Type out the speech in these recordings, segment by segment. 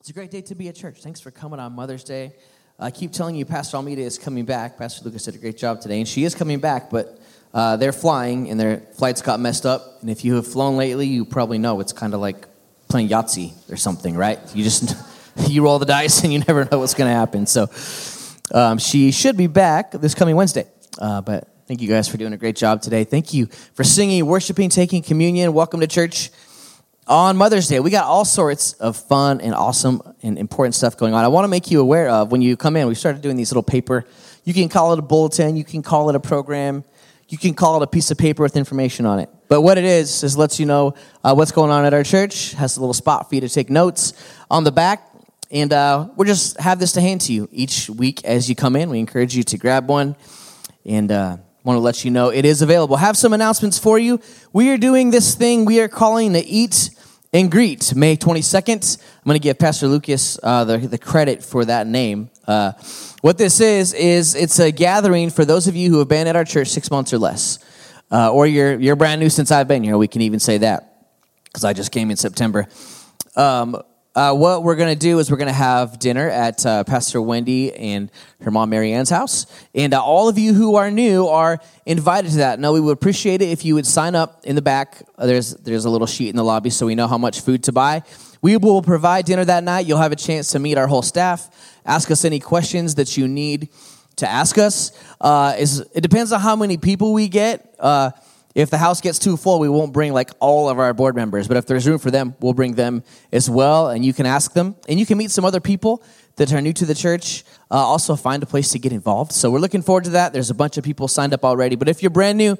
It's a great day to be at church. Thanks for coming on Mother's Day. I keep telling you Pastor Almeida is coming back. Pastor Lucas did a great job today, and she is coming back, but they're flying, and their flights got messed up. And if you have flown lately, you probably know it's kind of like playing Yahtzee or something, right? You just you roll the dice, and you never know what's going to happen. So she should be back this coming Wednesday, but thank you guys for doing a great job today. Thank you for singing, worshiping, taking communion. Welcome to church. On Mother's Day, we got all sorts of fun and awesome and important stuff going on. I want to make you aware of when you come in, we started doing these little paper. You can call it a bulletin. You can call it a program. You can call it a piece of paper with information on it. But what it is lets you know what's going on at our church. It has a little spot for you to take notes on the back. And we'll just have this to hand to you each week as you come in. We encourage you to grab one and want to let you know it is available. Have some announcements for you. We are doing this thing we are calling the Eat and Greet, May 22nd. I'm going to give Pastor Lucas the credit for that name. What this is it's a gathering for those of you who have been at our church 6 months or less. Or you're brand new since I've been here. We can even say that because I just came in September. What we're going to do is we're going to have dinner at Pastor Wendy and her mom Marianne's house. And all of you who are new are invited to that. Now, we would appreciate it if you would sign up in the back. There's a little sheet in the lobby so we know how much food to buy. We will provide dinner that night. You'll have a chance to meet our whole staff. Ask us any questions that you need to ask us. It depends on how many people we get. If the house gets too full, we won't bring like all of our board members. But if there's room for them, we'll bring them as well. And you can ask them. And you can meet some other people that are new to the church. Also find a place to get involved. So we're looking forward to that. There's a bunch of people signed up already. But if you're brand new,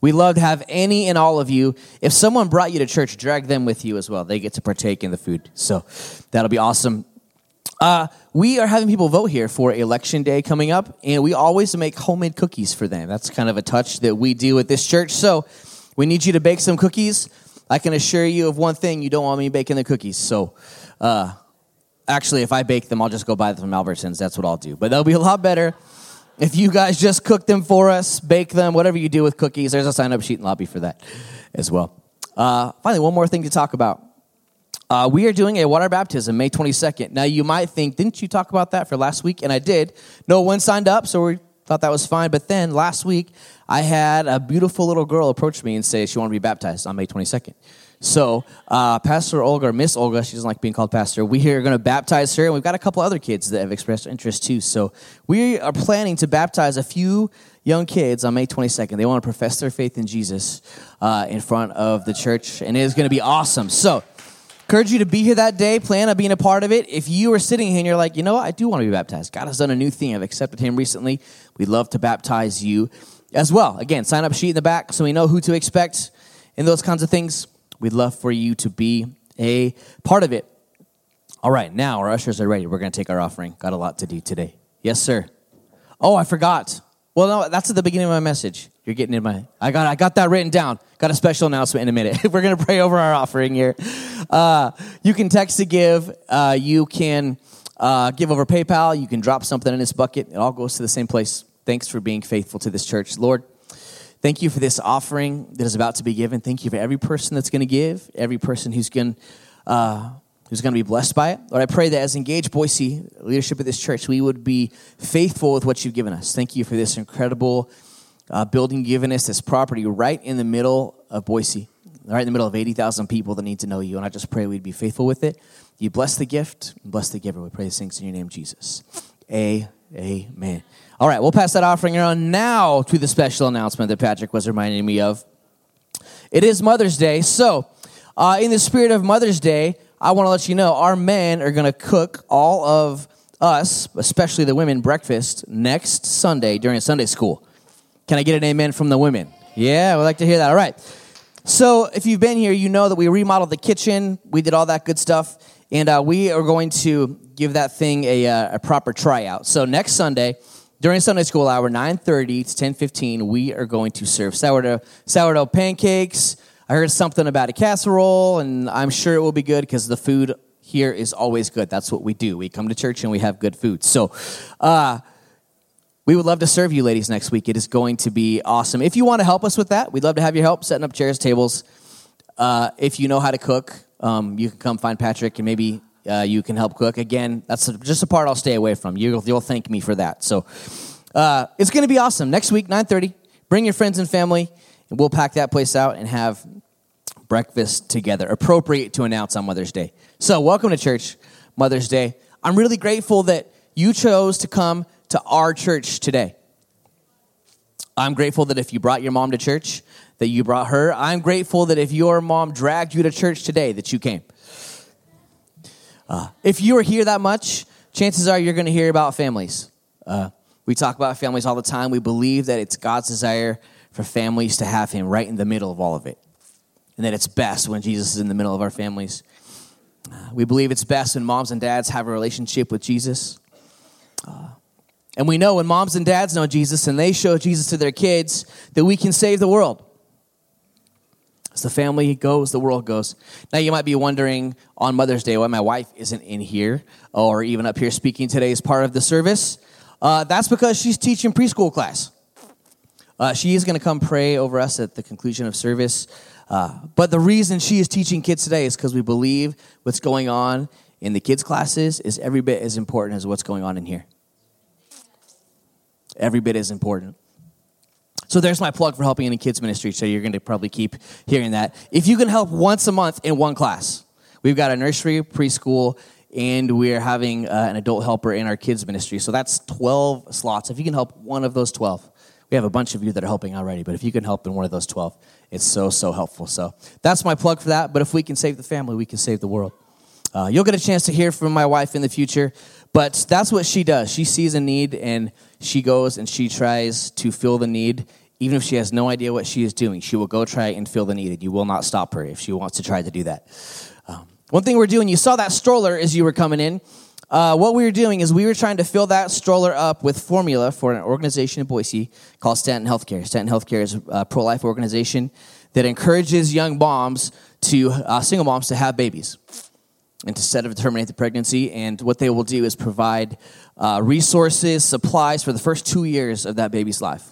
we love to have any and all of you. If someone brought you to church, drag them with you as well. They get to partake in the food. So that'll be awesome. We are having people vote here for Election Day coming up, and we always make homemade cookies for them. That's kind of a touch that we do at this church. So we need you to bake some cookies. I can assure you of one thing, you don't want me baking the cookies. So actually, if I bake them, I'll just go buy them from Albertsons. That's what I'll do. But that'll be a lot better if you guys just cook them for us, bake them, whatever you do with cookies. There's a sign-up sheet and lobby for that as well. Finally, one more thing to talk about. We are doing a water baptism, May 22nd. Now, you might think, didn't you talk about that for last week? And I did. No one signed up, so we thought that was fine. But then last week, I had a beautiful little girl approach me and say she wanted to be baptized on May 22nd. So Pastor Olga, or Miss Olga, she doesn't like being called pastor. We are going to baptize her, and we've got a couple other kids that have expressed interest too. So we are planning to baptize a few young kids on May 22nd. They want to profess their faith in Jesus in front of the church, and it is going to be awesome. So encourage you to be here that day, plan on being a part of it. If you are sitting here and you're like, you know what, I do want to be baptized. God has done a new thing. I've accepted him recently. We'd love to baptize you as well. Again, sign up sheet in the back so we know who to expect and those kinds of things. We'd love for you to be a part of it. All right, now our ushers are ready. We're going to take our offering. Got a lot to do today. Yes, sir. Oh, I forgot. Well, no, that's at the beginning of my message. You're getting in my... I got that written down. Got a special announcement in a minute. We're going to pray over our offering here. You can text to give. You can give over PayPal. You can drop something in this bucket. It all goes to the same place. Thanks for being faithful to this church. Lord, thank you for this offering that is about to be given. Thank you for every person that's going to give, every person who's going to be blessed by it. Lord, I pray that as engaged Boise leadership of this church, we would be faithful with what you've given us. Thank you for this incredible building given us, this property right in the middle of Boise, right in the middle of 80,000 people that need to know you. And I just pray we'd be faithful with it. You bless the gift and bless the giver. We pray these things in your name, Jesus. Amen. All right, we'll pass that offering around now to the special announcement that Patrick was reminding me of. It is Mother's Day. So in the spirit of Mother's Day, I want to let you know our men are going to cook all of us, especially the women, breakfast next Sunday during Sunday school. Can I get an amen from the women? Yeah, we'd like to hear that. All right. So if you've been here, you know that we remodeled the kitchen. We did all that good stuff. And we are going to give that thing a proper tryout. So next Sunday, during Sunday school hour, 9:30 to 10:15, we are going to serve sourdough pancakes. I heard something about a casserole, and I'm sure it will be good because the food here is always good. That's what we do. We come to church and we have good food. So we would love to serve you ladies next week. It is going to be awesome. If you want to help us with that, we'd love to have your help setting up chairs, tables. If you know how to cook, you can come find Patrick and maybe You can help cook. Again, that's just a part I'll stay away from. You'll thank me for that. So it's going to be awesome. Next week, 9:30, bring your friends and family, and we'll pack that place out and have breakfast together, appropriate to announce on Mother's Day. So welcome to church, Mother's Day. I'm really grateful that you chose to come to our church today. I'm grateful that if you brought your mom to church, that you brought her. I'm grateful that if your mom dragged you to church today, that you came. If you are here that much, chances are you're going to hear about families. We talk about families all the time. We believe that it's God's desire for families to have him right in the middle of all of it, and that it's best when Jesus is in the middle of our families. We believe it's best when moms and dads have a relationship with Jesus. And we know when moms and dads know Jesus and they show Jesus to their kids, that we can save the world. As the family goes, the world goes. Now you might be wondering on Mother's Day why my wife isn't in here or even up here speaking today as part of the service. That's because she's teaching preschool class. She is going to come pray over us at the conclusion of service. But the reason she is teaching kids today is because we believe what's going on in the kids' classes is every bit as important as what's going on in here. Every bit is important. So there's my plug for helping in the kids ministry. So you're going to probably keep hearing that. If you can help once a month in one class, we've got a nursery, preschool, and we're having an adult helper in our kids ministry. So that's 12 slots. If you can help one of those 12, we have a bunch of you that are helping already, but if you can help in one of those 12, it's so helpful. So that's my plug for that. But if we can save the family, we can save the world. You'll get a chance to hear from my wife in the future, but that's what she does. She sees a need, and she goes and she tries to fill the need, even if she has no idea what she is doing. She will go try and fill the need, and you will not stop her if she wants to try to do that. One thing we're doing, you saw that stroller as you were coming in. What we were doing is we were trying to fill that stroller up with formula for an organization in Boise called Stanton Healthcare. Stanton Healthcare is a pro-life organization that encourages young moms to single moms to have babies and to set up and terminate the pregnancy. And what they will do is provide resources, supplies for the first 2 years of that baby's life.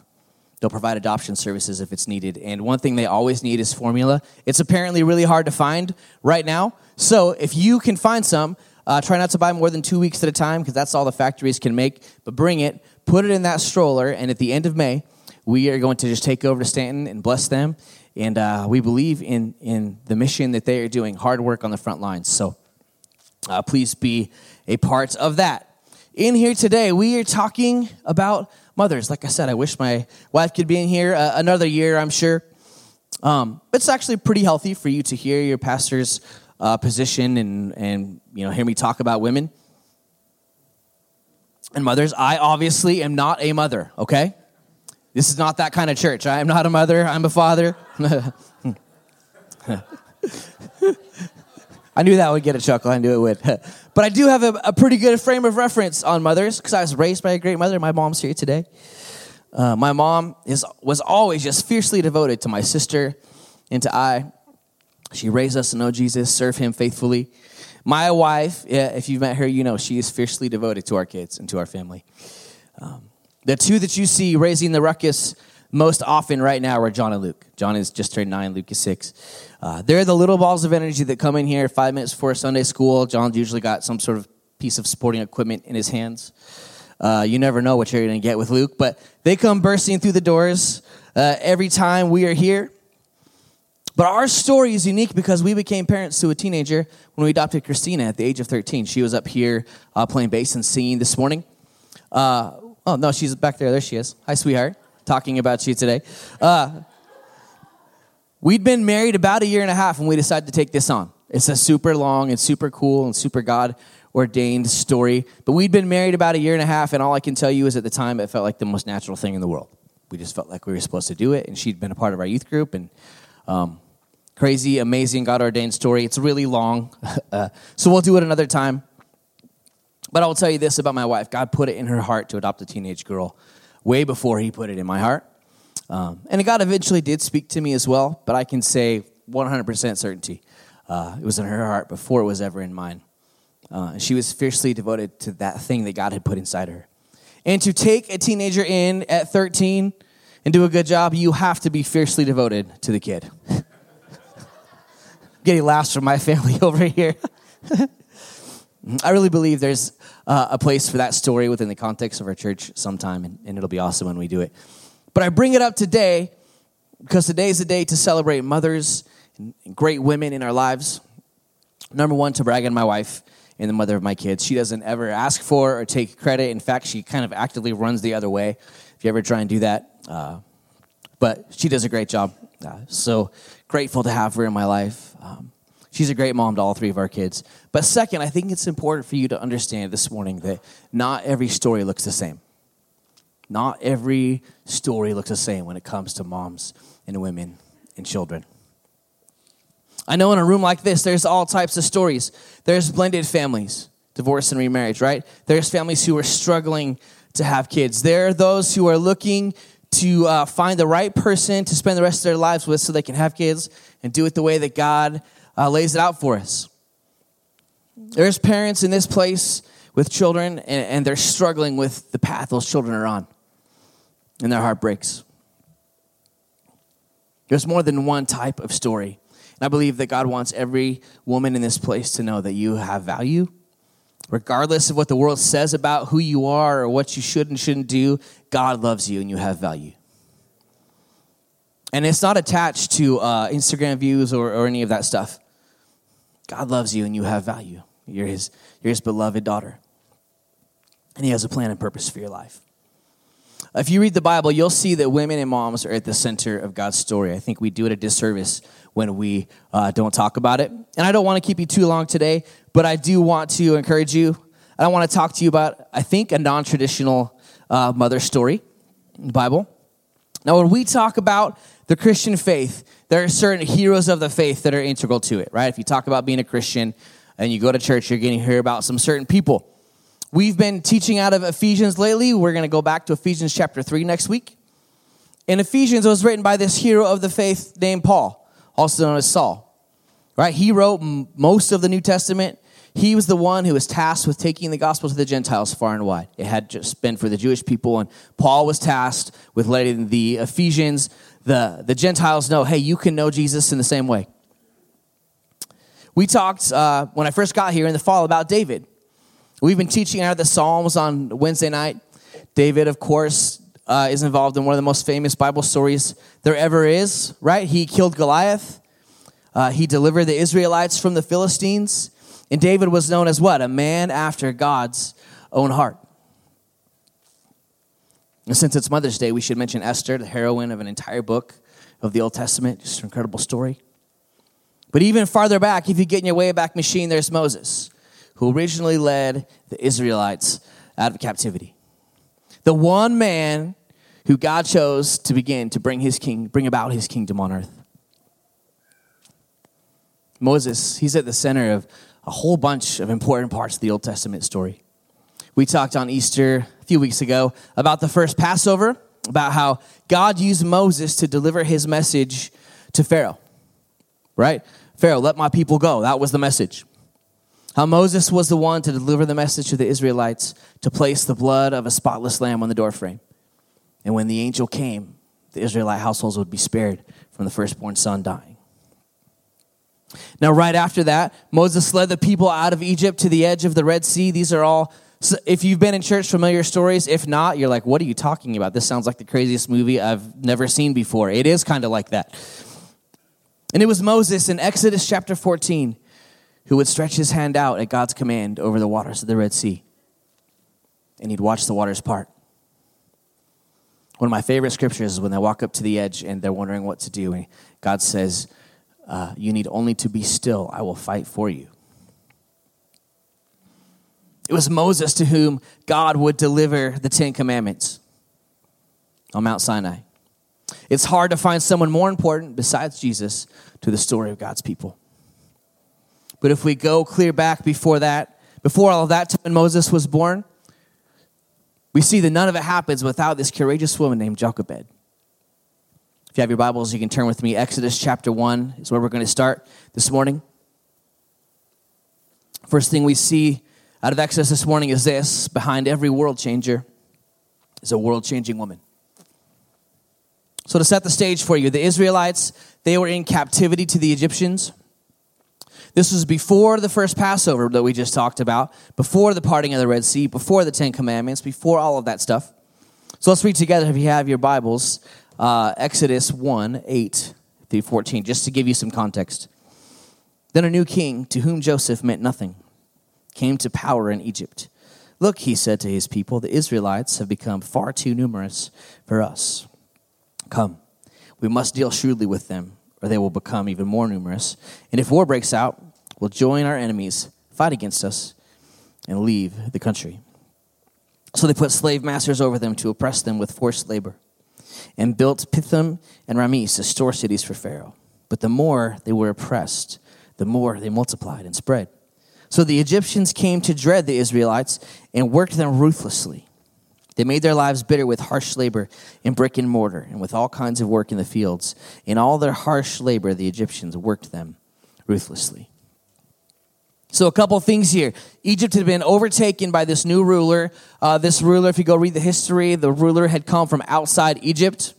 They'll provide adoption services if it's needed. And one thing they always need is formula. It's apparently really hard to find right now. So if you can find some, try not to buy more than 2 weeks at a time because that's all the factories can make. But bring it, put it in that stroller, and at the end of May, we are going to just take over to Stanton and bless them. And we believe in the mission that they are doing, hard work on the front lines. So please be a part of that. In here today, we are talking about mothers. Like I said, I wish my wife could be in here another year, I'm sure. It's actually pretty healthy for you to hear your pastor's position and you know, hear me talk about women and mothers. I obviously am not a mother, okay? This is not that kind of church. I am not a mother. I'm a father. I knew that would get a chuckle. I knew it would. But I do have a pretty good frame of reference on mothers because I was raised by a great mother. My mom's here today. My mom was always just fiercely devoted to my sister and to I. She raised us to know Jesus, serve him faithfully. My wife, if you've met her, you know she is fiercely devoted to our kids and to our family. The two that you see raising the ruckus most often right now are John and Luke. John is just turned 9, Luke is 6. They're the little balls of energy that come in here 5 minutes before Sunday school. John's usually got some sort of piece of sporting equipment in his hands. You never know what you're going to get with Luke, but they come bursting through the doors every time we are here. But our story is unique because we became parents to a teenager when we adopted Christina at the age of 13. She was up here playing bass and singing this morning. Oh, no, she's back there. There she is. Hi, sweetheart. Talking about you today. We'd been married about a year and a half when we decided to take this on. It's a super long and super cool and super God-ordained story, but we'd been married about a year and a half, and all I can tell you is at the time it felt like the most natural thing in the world. We just felt like we were supposed to do it, and she'd been a part of our youth group, and crazy, amazing, God-ordained story. It's really long, so we'll do it another time. But I will tell you this about my wife. God put it in her heart to adopt a teenage girl way before he put it in my heart. And God eventually did speak to me as well, but I can say 100% certainty it was in her heart before it was ever in mine. She was fiercely devoted to that thing that God had put inside her. And to take a teenager in at 13 and do a good job, you have to be fiercely devoted to the kid. Getting laughs from my family over here. I really believe there's a place for that story within the context of our church sometime, and it'll be awesome when we do it. But I bring it up today because today's the day to celebrate mothers and great women in our lives. Number one, to brag on my wife and the mother of my kids. She doesn't ever ask for or take credit. In fact, she kind of actively runs the other way if you ever try and do that. But she does a great job. So grateful to have her in my life. She's a great mom to all three of our kids. But second, I think it's important for you to understand this morning that not every story looks the same. Not every story looks the same when it comes to moms and women and children. I know in a room like this, there's all types of stories. There's blended families, divorce and remarriage, right? There's families who are struggling to have kids. There are those who are looking to find the right person to spend the rest of their lives with so they can have kids and do it the way that God lays it out for us. There's parents in this place with children, and they're struggling with the path those children are on, and their heart breaks. There's more than one type of story. And I believe that God wants every woman in this place to know that you have value. Regardless of what the world says about who you are or what you should and shouldn't do, God loves you and you have value. And it's not attached to Instagram views or any of that stuff. God loves you and you have value. You're his beloved daughter. And he has a plan and purpose for your life. If you read the Bible, you'll see that women and moms are at the center of God's story. I think we do it a disservice when we don't talk about it. And I don't want to keep you too long today, but I do want to encourage you. I want to talk to you about, I think, a non-traditional mother story in the Bible. Now, when we talk about the Christian faith, there are certain heroes of the faith that are integral to it, right? If you talk about being a Christian and you go to church, you're going to hear about some certain people. We've been teaching out of Ephesians lately. We're going to go back to Ephesians chapter 3 next week. In Ephesians, it was written by this hero of the faith named Paul, also known as Saul. Right? He wrote most of the New Testament. He was the one who was tasked with taking the gospel to the Gentiles far and wide. It had just been for the Jewish people, and Paul was tasked with letting the Ephesians, the Gentiles know, hey, you can know Jesus in the same way. We talked, when I first got here in the fall, about David. We've been teaching out of the Psalms on Wednesday night. David, of course, is involved in one of the most famous Bible stories there ever is, right? He killed Goliath. He delivered the Israelites from the Philistines. And David was known as what? A man after God's own heart. And since it's Mother's Day, we should mention Esther, the heroine of an entire book of the Old Testament. Just an incredible story. But even farther back, if you get in your Wayback Machine, there's Moses, who originally led the Israelites out of captivity. The one man who God chose to begin to bring about his kingdom on earth. Moses, he's at the center of a whole bunch of important parts of the Old Testament story. We talked on Easter a few weeks ago about the first Passover, about how God used Moses to deliver his message to Pharaoh, right? Pharaoh, let my people go. That was the message. How Moses was the one to deliver the message to the Israelites to place the blood of a spotless lamb on the doorframe. And when the angel came, the Israelite households would be spared from the firstborn son dying. Now, right after that, Moses led the people out of Egypt to the edge of the Red Sea. These are all, if you've been in church, familiar stories. If not, you're like, what are you talking about? This sounds like the craziest movie I've never seen before. It is kind of like that. And it was Moses in Exodus chapter 14 who would stretch his hand out at God's command over the waters of the Red Sea. And he'd watch the waters part. One of my favorite scriptures is when they walk up to the edge and they're wondering what to do. And God says, you need only to be still. I will fight for you. It was Moses to whom God would deliver the Ten Commandments on Mount Sinai. It's hard to find someone more important besides Jesus to the story of God's people. But if we go clear back before all of that time Moses was born, we see that none of it happens without this courageous woman named Jochebed. If you have your Bibles, you can turn with me. Exodus chapter 1 is where we're going to start this morning. First thing we see out of Exodus this morning is this. Behind every world changer is a world-changing woman. So to set the stage for you, the Israelites, they were in captivity to the Egyptians. This was before the first Passover that we just talked about, before the parting of the Red Sea, before the Ten Commandments, before all of that stuff. So let's read together, if you have your Bibles, Exodus 1, 8 through 14, just to give you some context. Then a new king, to whom Joseph meant nothing, came to power in Egypt. Look, he said to his people, the Israelites have become far too numerous for us. Come, we must deal shrewdly with them, or they will become even more numerous. And if war breaks out, we'll join our enemies, fight against us, and leave the country. So they put slave masters over them to oppress them with forced labor, and built Pithom and Rameses as store cities for Pharaoh. But the more they were oppressed, the more they multiplied and spread. So the Egyptians came to dread the Israelites and worked them ruthlessly. They made their lives bitter with harsh labor in brick and mortar and with all kinds of work in the fields. In all their harsh labor, the Egyptians worked them ruthlessly. So a couple things here. Egypt had been overtaken by this new ruler. If you go read the history, the ruler had come from outside Egypt.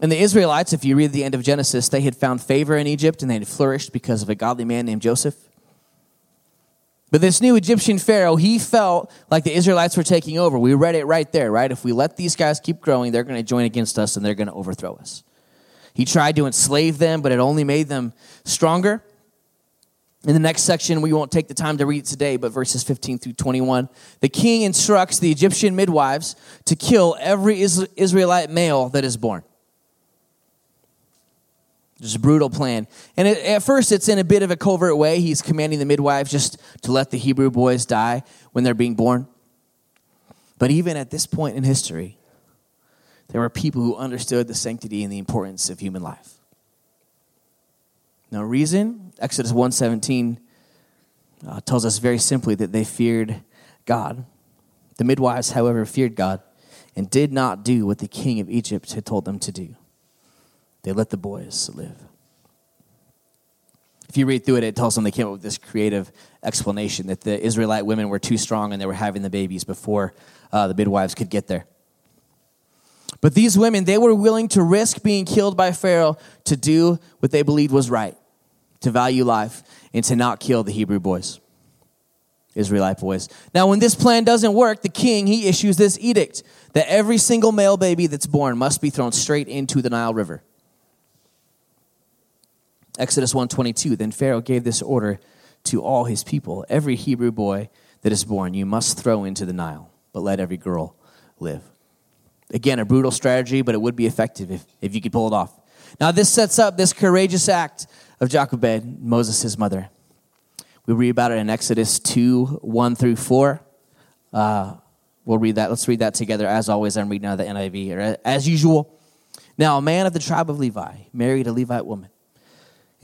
And the Israelites, if you read the end of Genesis, they had found favor in Egypt and they had flourished because of a godly man named Joseph. But this new Egyptian Pharaoh, he felt like the Israelites were taking over. We read it right there, right? If we let these guys keep growing, they're going to join against us and they're going to overthrow us. He tried to enslave them, but it only made them stronger. In the next section, we won't take the time to read today, but verses 15 through 21. The king instructs the Egyptian midwives to kill every Israelite male that is born. Just a brutal plan. And at first, it's in a bit of a covert way. He's commanding the midwives just to let the Hebrew boys die when they're being born. But even at this point in history, there were people who understood the sanctity and the importance of human life. No reason, Exodus 1:17 tells us very simply that they feared God. The midwives, however, feared God and did not do what the king of Egypt had told them to do. They let the boys live. If you read through it, it tells them they came up with this creative explanation that the Israelite women were too strong and they were having the babies before the midwives could get there. But these women, they were willing to risk being killed by Pharaoh to do what they believed was right, to value life and to not kill the Hebrew boys, Israelite boys. Now, when this plan doesn't work, the king, he issues this edict that every single male baby that's born must be thrown straight into the Nile River. Exodus 1:22, then Pharaoh gave this order to all his people. Every Hebrew boy that is born, you must throw into the Nile, but let every girl live. Again, a brutal strategy, but it would be effective if you could pull it off. Now, this sets up this courageous act of Jochebed, Moses' mother. We read about it in Exodus 2, 1 through 4. We'll read that. Let's read that together. As always, I'm reading out of the NIV, or as usual. Now, a man of the tribe of Levi married a Levite woman.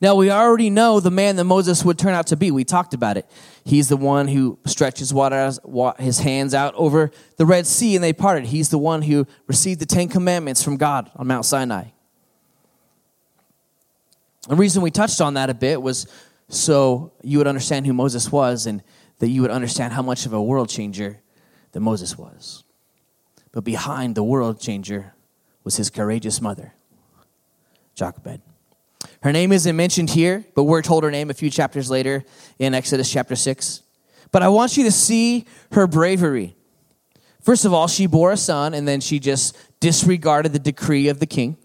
Now, we already know the man that Moses would turn out to be. We talked about it. He's the one who stretches his hands out over the Red Sea, and they parted. He's the one who received the Ten Commandments from God on Mount Sinai. The reason we touched on that a bit was so you would understand who Moses was and that you would understand how much of a world changer that Moses was. But behind the world changer was his courageous mother, Jochebed. Her name isn't mentioned here, but we're told her name a few chapters later in Exodus chapter 6. But I want you to see her bravery. First of all, she bore a son, and then she just disregarded the decree of the king.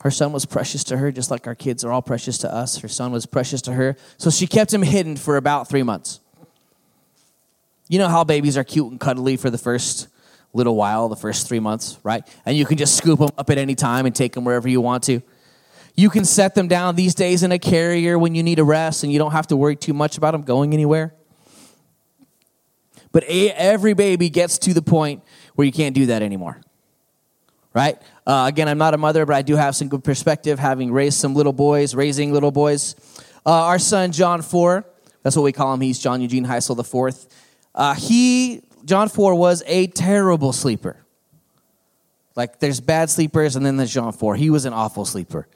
Her son was precious to her, just like our kids are all precious to us. Her son was precious to her, so she kept him hidden for about 3 months. You know how babies are cute and cuddly for the first little while, the first 3 months, right? And you can just scoop them up at any time and take them wherever you want to. You can set them down these days in a carrier when you need a rest and you don't have to worry too much about them going anywhere. But every baby gets to the point where you can't do that anymore, right? Again, I'm not a mother, but I do have some good perspective having raised some little boys, raising little boys. Our son, John 4, that's what we call him. He's John Eugene Heissel IV. He John 4 was a terrible sleeper. Like, there's bad sleepers, and then there's John 4. He was an awful sleeper.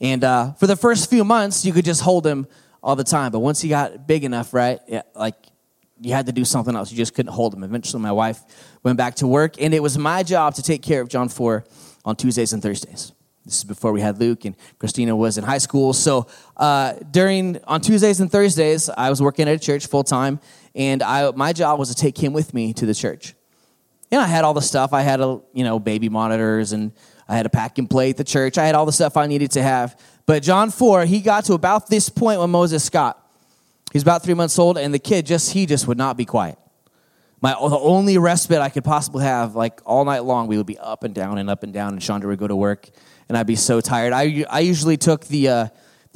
And for the first few months, you could just hold him all the time. But once he got big enough, right, like, you had to do something else. You just couldn't hold him. Eventually, my wife went back to work, and it was my job to take care of John 4 on Tuesdays and Thursdays. This is before we had Luke, and Christina was in high school. So on Tuesdays and Thursdays, I was working at a church full-time, and my job was to take him with me to the church. And I had all the stuff. I had, baby monitors, and I had a pack and play at the church. I had all the stuff I needed to have. But John 4, he got to about this point when Moses Scott, he's about 3 months old, and the kid, he just would not be quiet. The only respite I could possibly have, like all night long, we would be up and down and up and down, and Chandra would go to work, and I'd be so tired. I usually took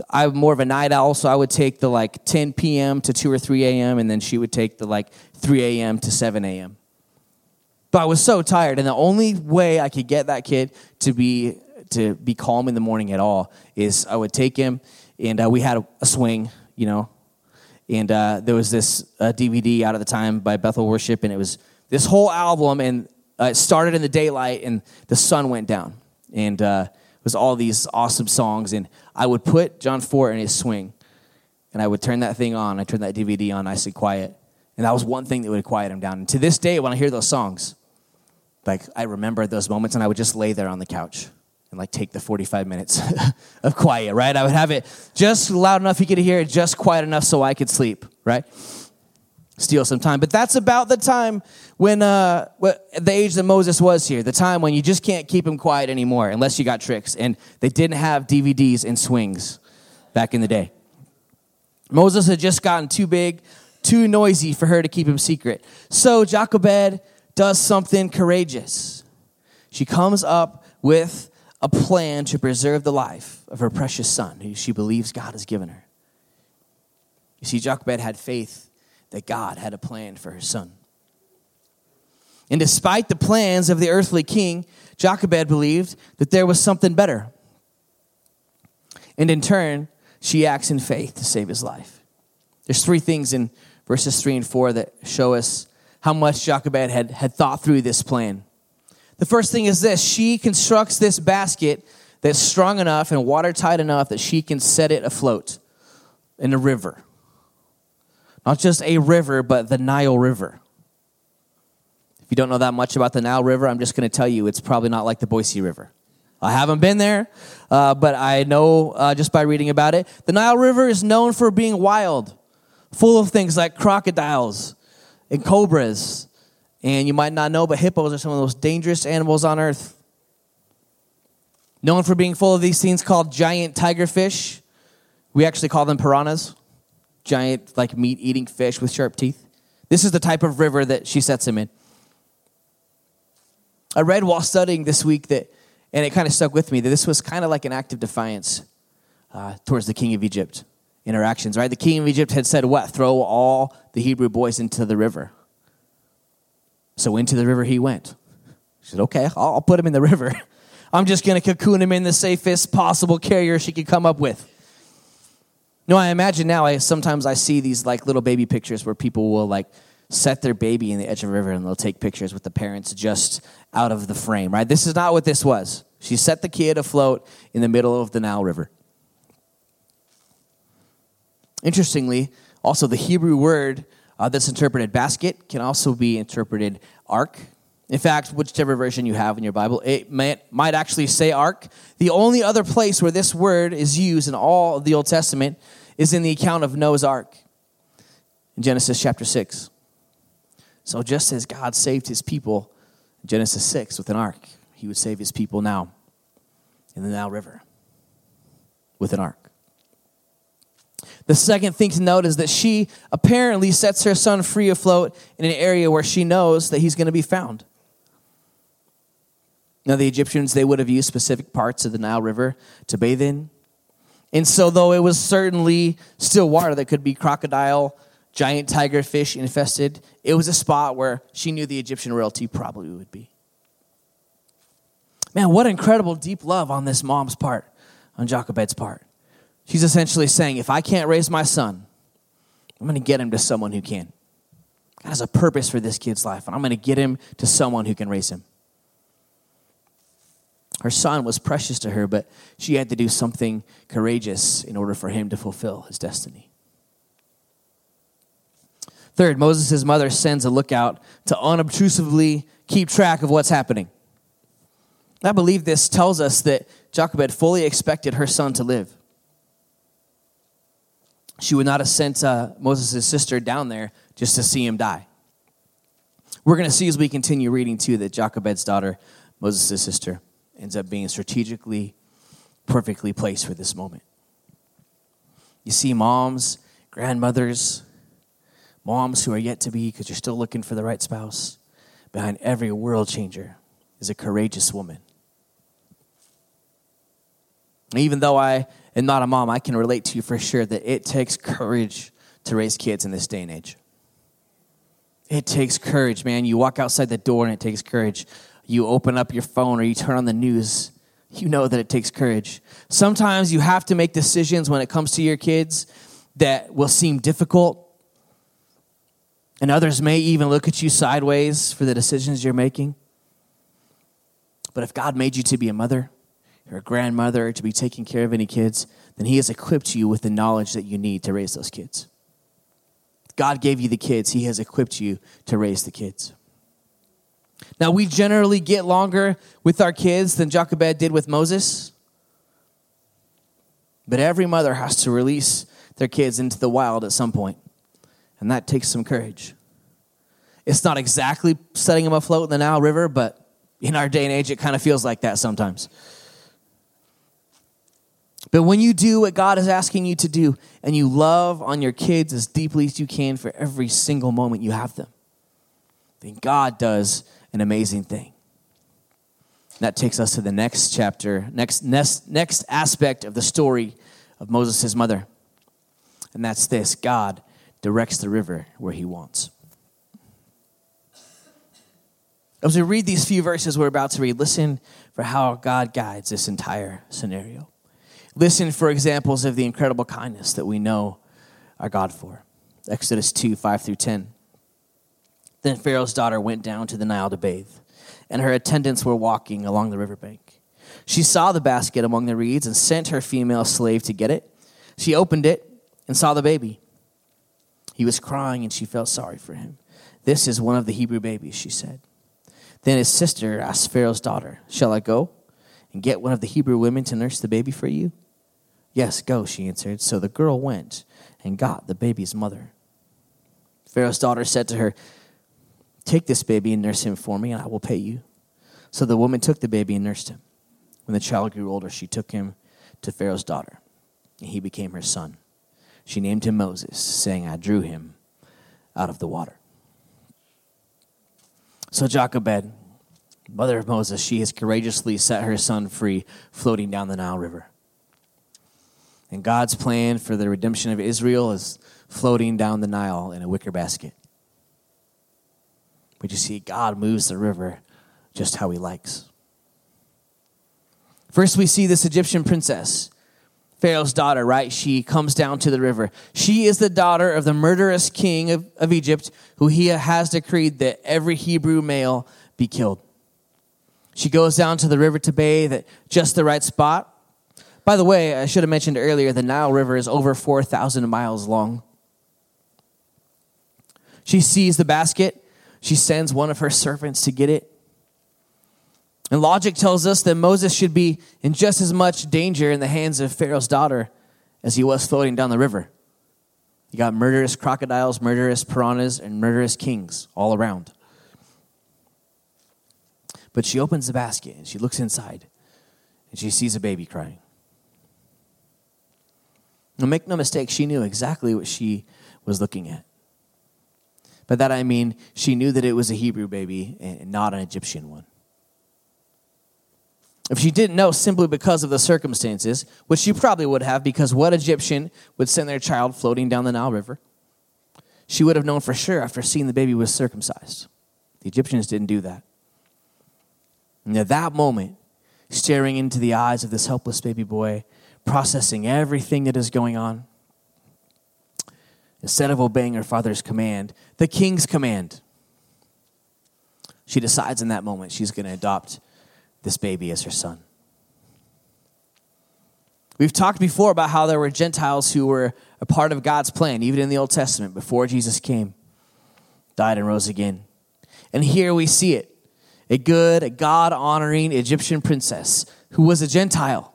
I'm more of a night owl, so I would take the 10 p.m. to 2 or 3 a.m., and then she would take the 3 a.m. to 7 a.m. But I was so tired, and the only way I could get that kid to be calm in the morning at all is I would take him, and we had a swing, and there was this DVD out at the time by Bethel Worship, and it was this whole album, and it started in the daylight, and the sun went down, and it was all these awesome songs, and I would put John 4 in his swing, and I would turn that thing on, I turned that DVD on nice and quiet, and that was one thing that would quiet him down. And to this day, when I hear those songs, I remember those moments, and I would just lay there on the couch and take the 45 minutes of quiet, right? I would have it just loud enough he could hear it, just quiet enough so I could sleep, right? Steal some time. But that's about the time when, the age that Moses was here, the time when you just can't keep him quiet anymore unless you got tricks. And they didn't have DVDs and swings back in the day. Moses had just gotten too big, too noisy for her to keep him secret. So Jochebed does something courageous. She comes up with a plan to preserve the life of her precious son, who she believes God has given her. You see, Jochebed had faith that God had a plan for her son. And despite the plans of the earthly king, Jochebed believed that there was something better. And in turn, she acts in faith to save his life. There's three things in verses 3 and 4 that show us how much Jochebed had thought through this plan. The first thing is this. She constructs this basket that's strong enough and watertight enough that she can set it afloat in a river. Not just a river, but the Nile River. If you don't know that much about the Nile River, I'm just going to tell you it's probably not like the Boise River. I haven't been there, but I know just by reading about it. The Nile River is known for being wild, full of things like crocodiles and cobras. And you might not know, but hippos are some of the most dangerous animals on earth. Known for being full of these things called giant tigerfish. We actually call them piranhas. Giant, meat-eating fish with sharp teeth. This is the type of river that she sets him in. I read while studying this week and it kind of stuck with me, that this was kind of like an act of defiance towards the king of Egypt in her actions, right? The king of Egypt had said what? Throw all the Hebrew boys into the river. So into the river he went. She said, okay, I'll put him in the river. I'm just going to cocoon him in the safest possible carrier she could come up with. No, I imagine now, sometimes I see these little baby pictures where people will set their baby in the edge of a river and they'll take pictures with the parents just out of the frame, right? This is not what this was. She set the kid afloat in the middle of the Nile River. Interestingly, also the Hebrew word that's interpreted basket can also be interpreted ark. In fact, whichever version you have in your Bible, it might actually say ark. The only other place where this word is used in all of the Old Testament is in the account of Noah's ark in Genesis chapter 6. So just as God saved his people in Genesis 6 with an ark, he would save his people now in the Nile River with an ark. The second thing to note is that she apparently sets her son free afloat in an area where she knows that he's going to be found. Now, the Egyptians, they would have used specific parts of the Nile River to bathe in. And so, though it was certainly still water that could be crocodile, giant tiger fish infested, it was a spot where she knew the Egyptian royalty probably would be. Man, what incredible deep love on this mom's part, on Jochebed's part. She's essentially saying, if I can't raise my son, I'm going to get him to someone who can. God has a purpose for this kid's life, and I'm going to get him to someone who can raise him. Her son was precious to her, but she had to do something courageous in order for him to fulfill his destiny. Third, Moses' mother sends a lookout to unobtrusively keep track of what's happening. I believe this tells us that Jochebed fully expected her son to live. She would not have sent Moses' sister down there just to see him die. We're going to see as we continue reading, too, that Jochebed's daughter, Moses' sister, ends up being strategically, perfectly placed for this moment. You see moms, grandmothers, moms who are yet to be because you're still looking for the right spouse. Behind every world changer is a courageous woman. And even though I am not a mom, I can relate to you for sure that it takes courage to raise kids in this day and age. It takes courage, man. You walk outside the door and it takes courage. You open up your phone or you turn on the news, you know that it takes courage. Sometimes you have to make decisions when it comes to your kids that will seem difficult. And others may even look at you sideways for the decisions you're making. But if God made you to be a mother or a grandmother, to be taking care of any kids, then he has equipped you with the knowledge that you need to raise those kids. If God gave you the kids, he has equipped you to raise the kids. Now, we generally get longer with our kids than Jochebed did with Moses. But every mother has to release their kids into the wild at some point. And that takes some courage. It's not exactly setting them afloat in the Nile River, but in our day and age, it kind of feels like that sometimes. But when you do what God is asking you to do, and you love on your kids as deeply as you can for every single moment you have them, then God does an amazing thing. That takes us to the next chapter, next aspect of the story of Moses' mother. And that's this: God directs the river where he wants. As we read these few verses we're about to read, listen for how God guides this entire scenario. Listen for examples of the incredible kindness that we know our God for. Exodus 2, 5 through 10. Then Pharaoh's daughter went down to the Nile to bathe, and her attendants were walking along the riverbank. She saw the basket among the reeds and sent her female slave to get it. She opened it and saw the baby. He was crying, and she felt sorry for him. "This is one of the Hebrew babies," she said. Then his sister asked Pharaoh's daughter, "Shall I go and get one of the Hebrew women to nurse the baby for you?" "Yes, go," she answered. So the girl went and got the baby's mother. Pharaoh's daughter said to her, "Take this baby and nurse him for me, and I will pay you." So the woman took the baby and nursed him. When the child grew older, she took him to Pharaoh's daughter, and he became her son. She named him Moses, saying, "I drew him out of the water." So Jochebed, mother of Moses, she has courageously set her son free, floating down the Nile River. And God's plan for the redemption of Israel is floating down the Nile in a wicker basket. But you see, God moves the river just how he likes. First, we see this Egyptian princess, Pharaoh's daughter, right? She comes down to the river. She is the daughter of the murderous king of Egypt, who he has decreed that every Hebrew male be killed. She goes down to the river to bathe at just the right spot. By the way, I should have mentioned earlier, the Nile River is over 4,000 miles long. She sees the basket. She sends one of her servants to get it. And logic tells us that Moses should be in just as much danger in the hands of Pharaoh's daughter as he was floating down the river. You got murderous crocodiles, murderous piranhas, and murderous kings all around. But she opens the basket and she looks inside and she sees a baby crying. Now, make no mistake, she knew exactly what she was looking at. By that I mean she knew that it was a Hebrew baby and not an Egyptian one. If she didn't know simply because of the circumstances, which she probably would have, because what Egyptian would send their child floating down the Nile River? She would have known for sure after seeing the baby was circumcised. The Egyptians didn't do that. And at that moment, staring into the eyes of this helpless baby boy, processing everything that is going on, instead of obeying her father's command, the king's command, she decides in that moment she's going to adopt this baby as her son. We've talked before about how there were Gentiles who were a part of God's plan, even in the Old Testament, before Jesus came, died and rose again. And here we see it, a good, a God-honoring Egyptian princess who was a Gentile,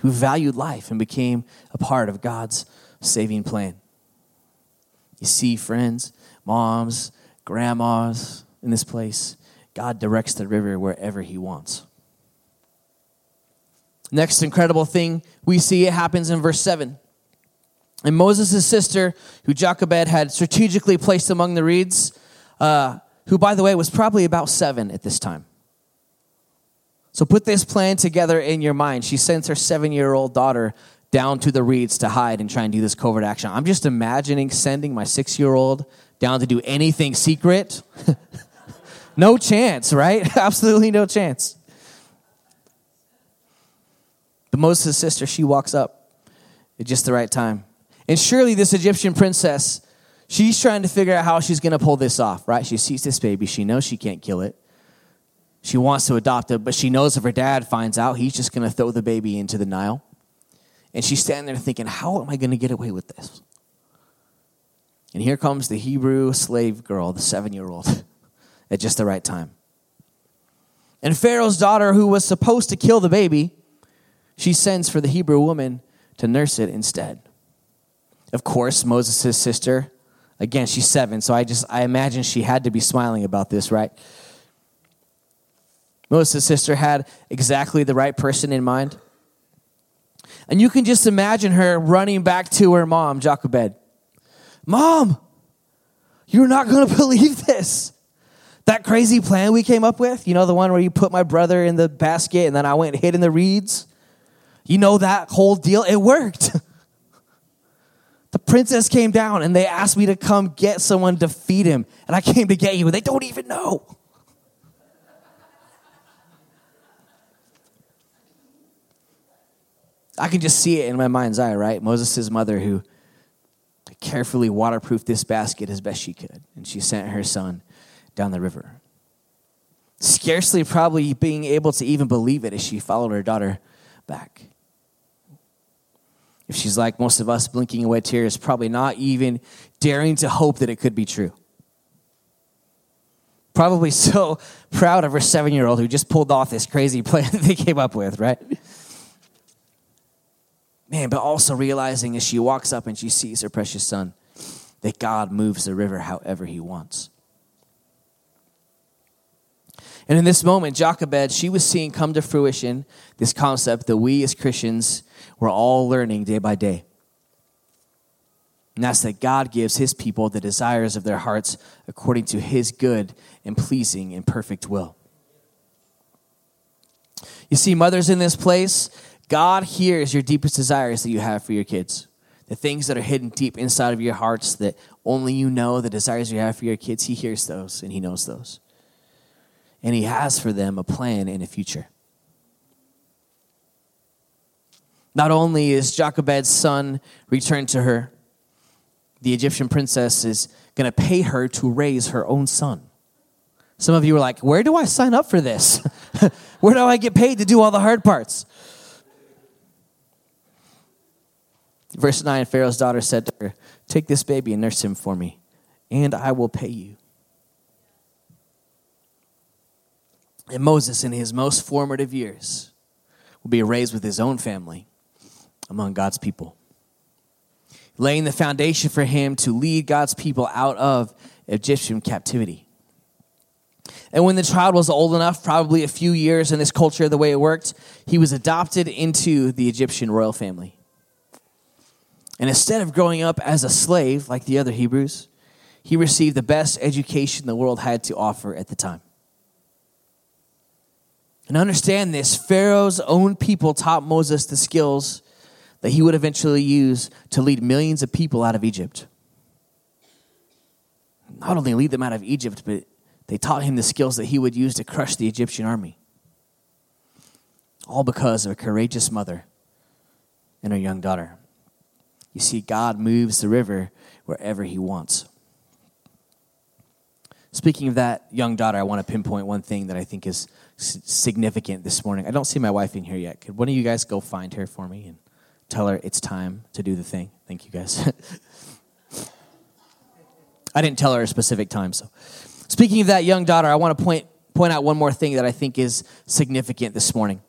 who valued life and became a part of God's saving plan. You see, friends, moms, grandmas in this place, God directs the river wherever he wants. Next incredible thing we see, it happens in verse 7. And Moses' sister, who Jochebed had strategically placed among the reeds, who, by the way, was probably about 7 at this time. So put this plan together in your mind. She sends her 7-year-old daughter down to the reeds to hide and try and do this covert action. I'm just imagining sending my 6-year-old down to do anything secret. No chance, right? Absolutely no chance. But Moses' sister, she walks up at just the right time. And surely this Egyptian princess, she's trying to figure out how she's going to pull this off, right? She sees this baby. She knows she can't kill it. She wants to adopt it, but she knows if her dad finds out, he's just going to throw the baby into the Nile. And she's standing there thinking, how am I going to get away with this? And here comes the Hebrew slave girl, the 7-year-old, at just the right time. And Pharaoh's daughter, who was supposed to kill the baby, she sends for the Hebrew woman to nurse it instead. Of course, Moses' sister, again, she's 7, so I imagine she had to be smiling about this, right? Moses' sister had exactly the right person in mind. And you can just imagine her running back to her mom, Jochebed. Mom, you're not going to believe this. That crazy plan we came up with, you know, the one where you put my brother in the basket and then I went and hid in the reeds. You know that whole deal? It worked. The princess came down and they asked me to come get someone to feed him. And I came to get you and they don't even know. I can just see it in my mind's eye, right? Moses' mother who carefully waterproofed this basket as best she could. And she sent her son down the river. Scarcely probably being able to even believe it as she followed her daughter back. If she's like most of us, blinking away tears, probably not even daring to hope that it could be true. Probably so proud of her 7-year-old who just pulled off this crazy plan that they came up with, right? Man, but also realizing as she walks up and she sees her precious son, that God moves the river however he wants. And in this moment, Jochebed, she was seeing come to fruition this concept that we as Christians were all learning day by day. And that's that God gives his people the desires of their hearts according to his good and pleasing and perfect will. You see, mothers in this place, God hears your deepest desires that you have for your kids. The things that are hidden deep inside of your hearts that only you know, the desires you have for your kids, he hears those and he knows those. And he has for them a plan and a future. Not only is Jochebed's son returned to her, the Egyptian princess is going to pay her to raise her own son. Some of you are like, where do I sign up for this? Where do I get paid to do all the hard parts? Verse 9, Pharaoh's daughter said to her, take this baby and nurse him for me, and I will pay you. And Moses, in his most formative years, will be raised with his own family among God's people, laying the foundation for him to lead God's people out of Egyptian captivity. And when the child was old enough, probably a few years in this culture, the way it worked, he was adopted into the Egyptian royal family. And instead of growing up as a slave like the other Hebrews, he received the best education the world had to offer at the time. And understand this, Pharaoh's own people taught Moses the skills that he would eventually use to lead millions of people out of Egypt. Not only lead them out of Egypt, but they taught him the skills that he would use to crush the Egyptian army. All because of a courageous mother and her young daughter. You see, God moves the river wherever he wants. Speaking of that young daughter, I want to pinpoint one thing that I think is significant this morning. I don't see my wife in here yet. Could one of you guys go find her for me and tell her it's time to do the thing? Thank you, guys. I didn't tell her a specific time. So, speaking of that young daughter, I want to point out one more thing that I think is significant this morning,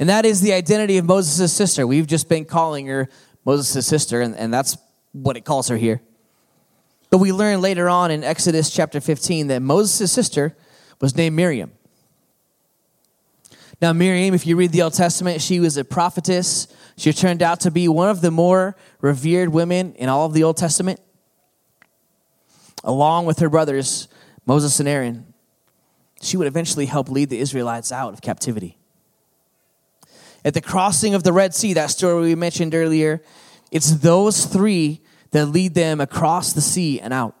and that is the identity of Moses' sister. We've just been calling her Moses' sister, and that's what it calls her here. But we learn later on in Exodus chapter 15 that Moses' sister was named Miriam. Now, Miriam, if you read the Old Testament, she was a prophetess. She turned out to be one of the more revered women in all of the Old Testament, along with her brothers, Moses and Aaron. She would eventually help lead the Israelites out of captivity. At the crossing of the Red Sea, that story we mentioned earlier, it's those three that lead them across the sea and out.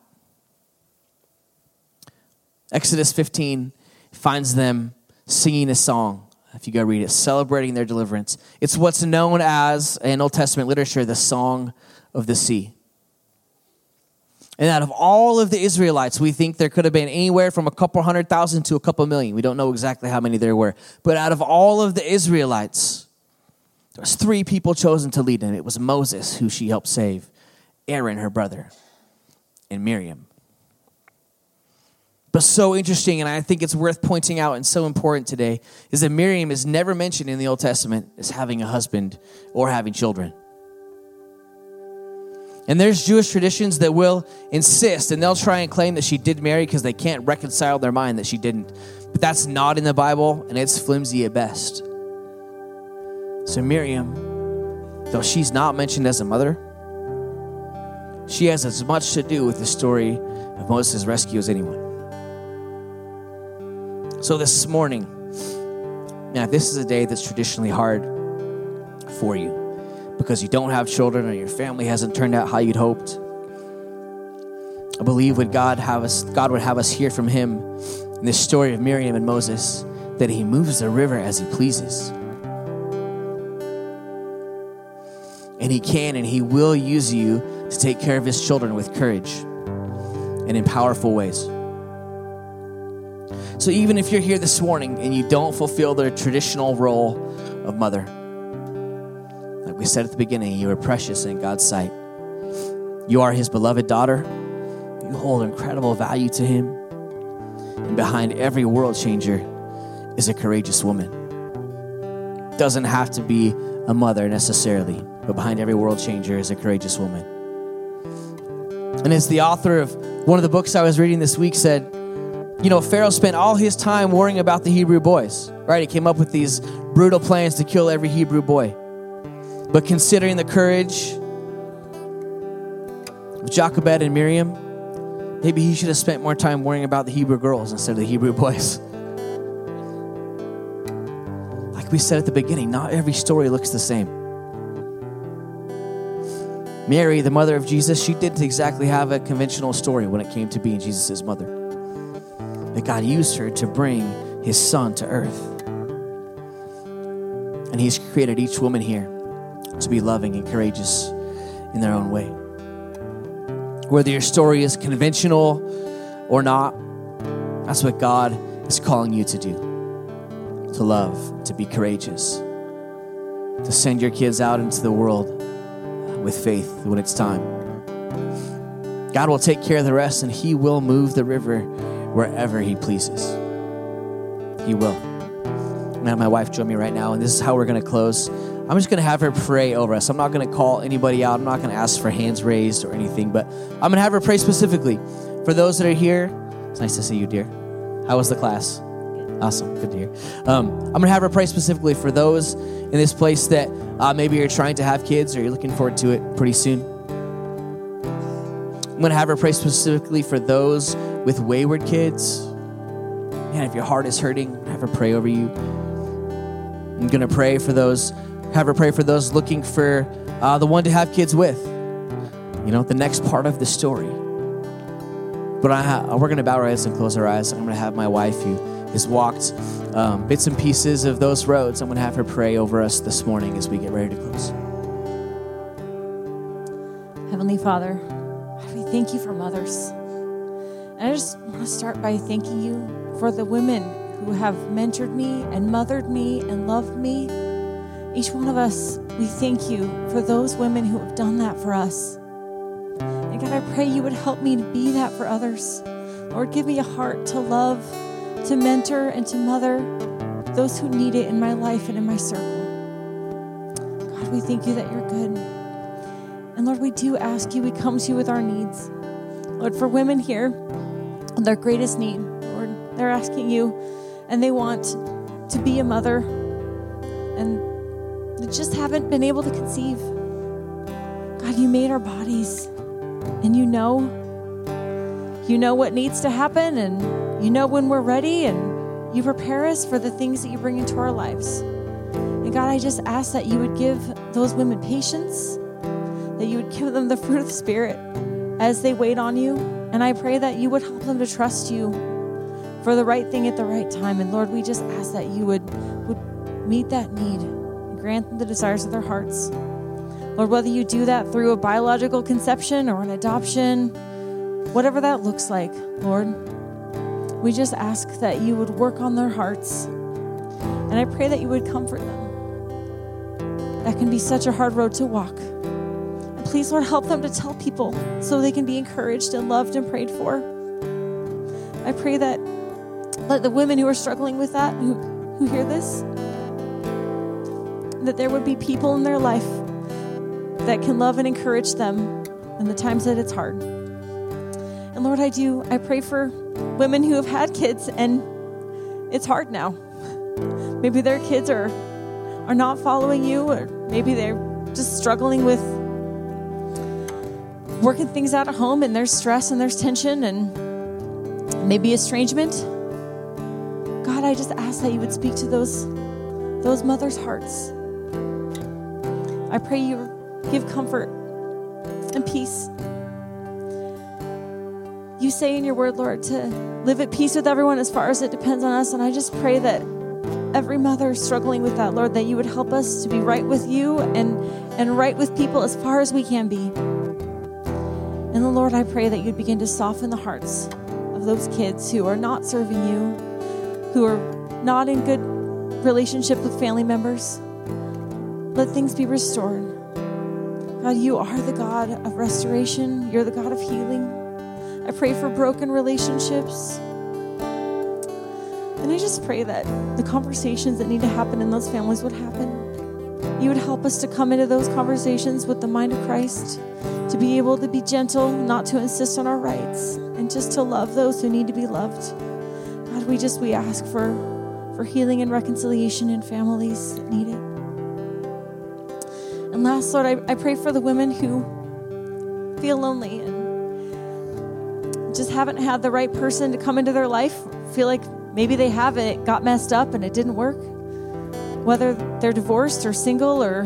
Exodus 15 finds them singing a song, if you go read it, celebrating their deliverance. It's what's known as, in Old Testament literature, the Song of the Sea. And out of all of the Israelites, we think there could have been anywhere from a couple 100,000 to a couple million. We don't know exactly how many there were. But out of all of the Israelites, there was three people chosen to lead them. It was Moses, who she helped save, Aaron, her brother, and Miriam. But so interesting, and I think it's worth pointing out and so important today, is that Miriam is never mentioned in the Old Testament as having a husband or having children. And there's Jewish traditions that will insist, and they'll try and claim that she did marry because they can't reconcile their mind that she didn't. But that's not in the Bible, and it's flimsy at best. So Miriam, though she's not mentioned as a mother, she has as much to do with the story of Moses' rescue as anyone. So this morning, now this is a day that's traditionally hard for you, because you don't have children or your family hasn't turned out how you'd hoped. I believe what God would have us hear from him in this story of Miriam and Moses, that he moves the river as he pleases. And he can and he will use you to take care of his children with courage and in powerful ways. So even if you're here this morning and you don't fulfill the traditional role of mother, like we said at the beginning, you are precious in God's sight. You are his beloved daughter. You hold incredible value to him. And behind every world changer is a courageous woman. Doesn't have to be a mother necessarily, but behind every world changer is a courageous woman. And as the author of one of the books I was reading this week said, you know, Pharaoh spent all his time worrying about the Hebrew boys, right? He came up with these brutal plans to kill every Hebrew boy. But considering the courage of Jochebed and Miriam, maybe he should have spent more time worrying about the Hebrew girls instead of the Hebrew boys. Like we said at the beginning, not every story looks the same. Mary, the mother of Jesus, she didn't exactly have a conventional story when it came to being Jesus' mother. But God used her to bring his son to earth. And he's created each woman here to be loving and courageous in their own way. Whether your story is conventional or not, that's what God is calling you to do, to love, to be courageous, to send your kids out into the world with faith when it's time. God will take care of the rest, and he will move the river wherever he pleases. He will. Now, my wife joined me right now, and this is how we're going to close. I'm just going to have her pray over us. I'm not going to call anybody out. I'm not going to ask for hands raised or anything, but I'm going to have her pray specifically for those that are here. It's nice to see you, dear. How was the class? Awesome. Good to hear. I'm going to have her pray specifically for those in this place that maybe you're trying to have kids or you're looking forward to it pretty soon. I'm going to have her pray specifically for those with wayward kids. And if your heart is hurting, have her pray over you. I'm going to pray for those. Have her pray for those looking for the one to have kids with. You know, the next part of the story. But we're going to bow our heads and close our eyes. I'm going to have my wife, who has walked bits and pieces of those roads, I'm going to have her pray over us this morning as we get ready to close. Heavenly Father, we thank you for mothers. And I just want to start by thanking you for the women who have mentored me and mothered me and loved me. Each one of us, we thank you for those women who have done that for us. And God, I pray you would help me to be that for others. Lord, give me a heart to love, to mentor, and to mother those who need it in my life and in my circle. God, we thank you that you're good. And Lord, we do ask you, we come to you with our needs. Lord, for women here, their greatest need, Lord, they're asking you, and they want to be a mother, and they just haven't been able to conceive. God, you made our bodies, and you know what needs to happen, and you know when we're ready, and you prepare us for the things that you bring into our lives. And God, I just ask that you would give those women patience, that you would give them the fruit of the Spirit as they wait on you. And I pray that you would help them to trust you for the right thing at the right time. And Lord, we just ask that you would meet that need and grant them the desires of their hearts. Lord, whether you do that through a biological conception or an adoption, whatever that looks like, Lord, we just ask that you would work on their hearts. And I pray that you would comfort them. That can be such a hard road to walk. Please, Lord, help them to tell people so they can be encouraged and loved and prayed for. I pray that let the women who are struggling with that, who hear this, that there would be people in their life that can love and encourage them in the times that it's hard. And Lord, I pray for women who have had kids and it's hard now. Maybe their kids are not following you, or maybe they're just struggling with working things out at home, and there's stress and there's tension and maybe estrangement. God, I just ask that you would speak to those mothers' hearts. I pray you give comfort and peace. You say in your word, Lord, to live at peace with everyone as far as it depends on us, and I just pray that every mother struggling with that, Lord, that you would help us to be right with you and right with people as far as we can be. And the Lord, I pray that you'd begin to soften the hearts of those kids who are not serving you, who are not in good relationship with family members. Let things be restored. God, you are the God of restoration. You're the God of healing. I pray for broken relationships. And I just pray that the conversations that need to happen in those families would happen. You would help us to come into those conversations with the mind of Christ, to be able to be gentle, not to insist on our rights, and just to love those who need to be loved. God, we ask for healing and reconciliation in families that need it. And last, Lord, I pray for the women who feel lonely and just haven't had the right person to come into their life, feel like maybe they have it, got messed up, and it didn't work. Whether they're divorced or single or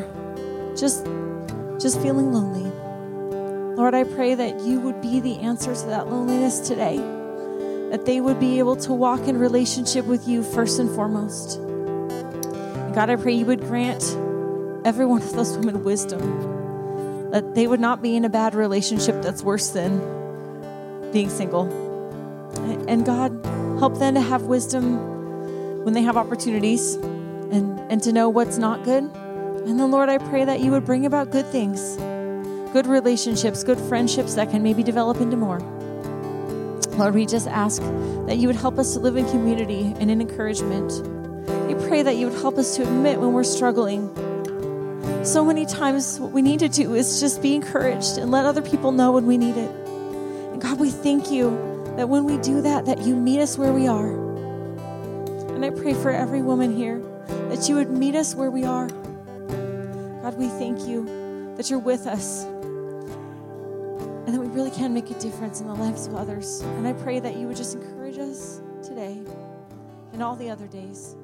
just feeling lonely. Lord, I pray that you would be the answer to that loneliness today, that they would be able to walk in relationship with you first and foremost. And God, I pray you would grant every one of those women wisdom, that they would not be in a bad relationship that's worse than being single. And God, help them to have wisdom when they have opportunities and to know what's not good. And then, Lord, I pray that you would bring about good things. Good relationships, good friendships that can maybe develop into more. Lord, we just ask that you would help us to live in community and in encouragement. We pray that you would help us to admit when we're struggling. So many times what we need to do is just be encouraged and let other people know when we need it. And God, we thank you that when we do that, that you meet us where we are. And I pray for every woman here that you would meet us where we are. God, we thank you that you're with us, and that we really can make a difference in the lives of others. And I pray that you would just encourage us today and all the other days.